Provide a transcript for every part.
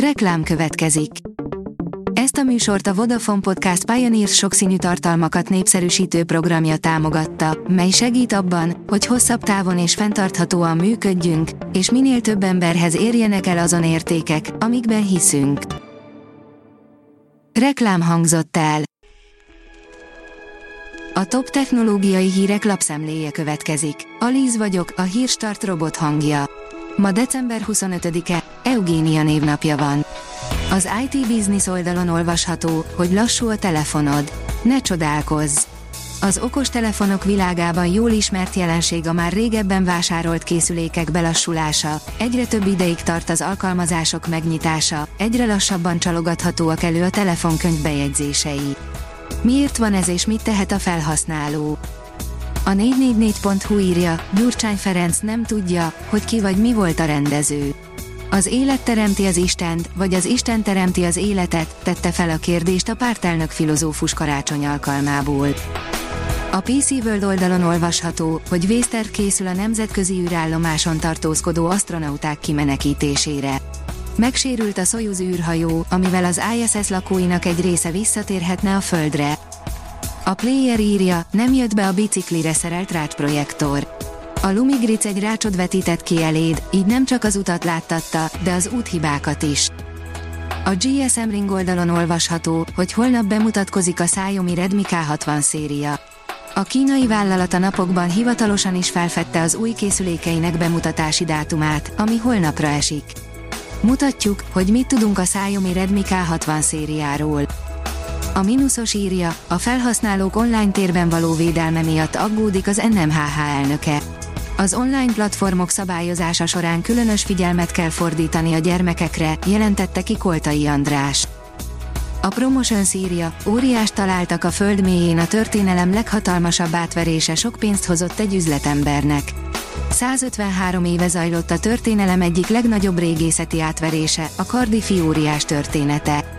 Reklám következik. Ezt a műsort a Vodafone Podcast Pioneers sokszínű tartalmakat népszerűsítő programja támogatta, mely segít abban, hogy hosszabb távon és fenntarthatóan működjünk, és minél több emberhez érjenek el azon értékek, amikben hiszünk. Reklám hangzott el. A top technológiai hírek lapszemléje következik. Alíz vagyok, a Hírstart robot hangja. Ma december 25-e, Eugénia névnapja van. Az IT Business oldalon olvasható, hogy lassú a telefonod. Ne csodálkozz! Az okostelefonok világában jól ismert jelenség a már régebben vásárolt készülékek belassulása, egyre több ideig tart az alkalmazások megnyitása, egyre lassabban csalogathatóak elő a telefonkönyv bejegyzései. Miért van ez és mit tehet a felhasználó? A 444.hu írja, Gyurcsány Ferenc nem tudja, hogy ki vagy mi volt a rendező. Az élet teremti az Istent, vagy az Isten teremti az életet, tette fel a kérdést a pártelnök filozófus karácsony alkalmából. A PC World oldalon olvasható, hogy Wester készül a nemzetközi űrállomáson tartózkodó asztronauták kimenekítésére. Megsérült a Sojuz űrhajó, amivel az ISS lakóinak egy része visszatérhetne a Földre. A player írja, nem jött be a biciklire szerelt rácsprojektor. A Lumigrid egy rácsod vetített ki eléd, így nem csak az utat láttatta, de az úthibákat is. A GSM Ring oldalon olvasható, hogy holnap bemutatkozik a Xiaomi Redmi K60 széria. A kínai vállalat a napokban hivatalosan is felfedte az új készülékeinek bemutatási dátumát, ami holnapra esik. Mutatjuk, hogy mit tudunk a Xiaomi Redmi K60 szériáról. A minuszos írja, a felhasználók online térben való védelme miatt aggódik az NMHH elnöke. Az online platformok szabályozása során különös figyelmet kell fordítani a gyermekekre, jelentette ki Koltai András. A Promotions írja, óriást találtak a föld mélyén, a történelem leghatalmasabb átverése sok pénzt hozott egy üzletembernek. 153 éve zajlott a történelem egyik legnagyobb régészeti átverése, a Cardiff-óriás története.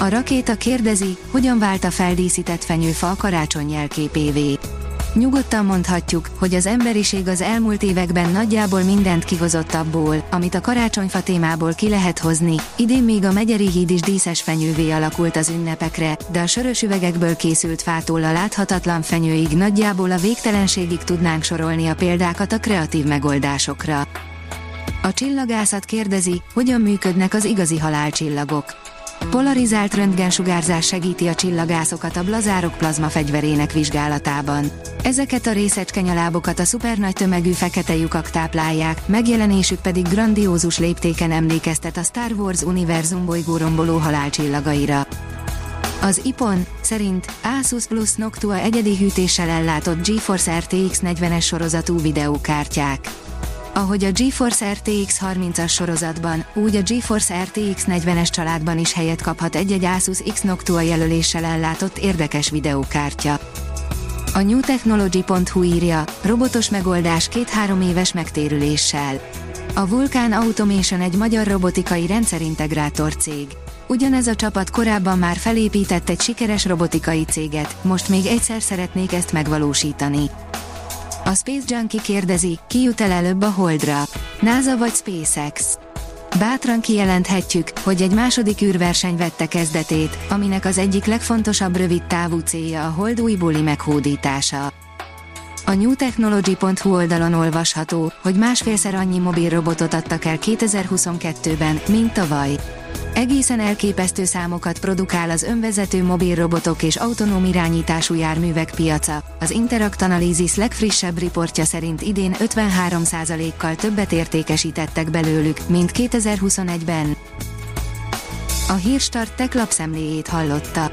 A rakéta kérdezi, hogyan vált a feldíszített fenyőfa a karácsony jelképévé. Nyugodtan mondhatjuk, hogy az emberiség az elmúlt években nagyjából mindent kihozott abból, amit a karácsonyfa témából ki lehet hozni, idén még a Megyeri Híd is díszes fenyővé alakult az ünnepekre, de a sörös üvegekből készült fától a láthatatlan fenyőig nagyjából a végtelenségig tudnánk sorolni a példákat a kreatív megoldásokra. A csillagászat kérdezi, hogyan működnek az igazi halálcsillagok. Polarizált röntgensugárzás segíti a csillagászokat a blazárok plazmafegyverének vizsgálatában. Ezeket a részecskenyalábokat a szupernagy tömegű fekete lyukak táplálják, megjelenésük pedig grandiózus léptéken emlékeztet a Star Wars univerzum bolygóromboló halálcsillagaira. Az Ipon szerint Asus Plus Noctua egyedi hűtéssel ellátott GeForce RTX 40-es sorozatú videókártyák. Ahogy a GeForce RTX 30-as sorozatban, úgy a GeForce RTX 40-es családban is helyet kaphat egy-egy Asus X-Noctua jelöléssel ellátott érdekes videókártya. A newtechnology.hu írja, robotos megoldás 2-3 éves megtérüléssel. A Vulcan Automation egy magyar robotikai rendszerintegrátor cég. Ugyanez a csapat korábban már felépített egy sikeres robotikai céget, most még egyszer szeretnék ezt megvalósítani. A Space Junkie kérdezi, ki jut el előbb a Holdra? NASA vagy SpaceX? Bátran kijelenthetjük, hogy egy második űrverseny vette kezdetét, aminek az egyik legfontosabb rövid távú célja a Hold újbóli meghódítása. A newtechnology.hu oldalon olvasható, hogy 1,5-szer annyi mobil robotot adtak el 2022-ben, mint tavaly. Egészen elképesztő számokat produkál az önvezető mobil robotok és autonóm irányítású járművek piaca. Az Interact Analysis legfrissebb riportja szerint idén 53%-kal többet értékesítettek belőlük, mint 2021-ben. A Hírstart tech lapszemléjét hallotta.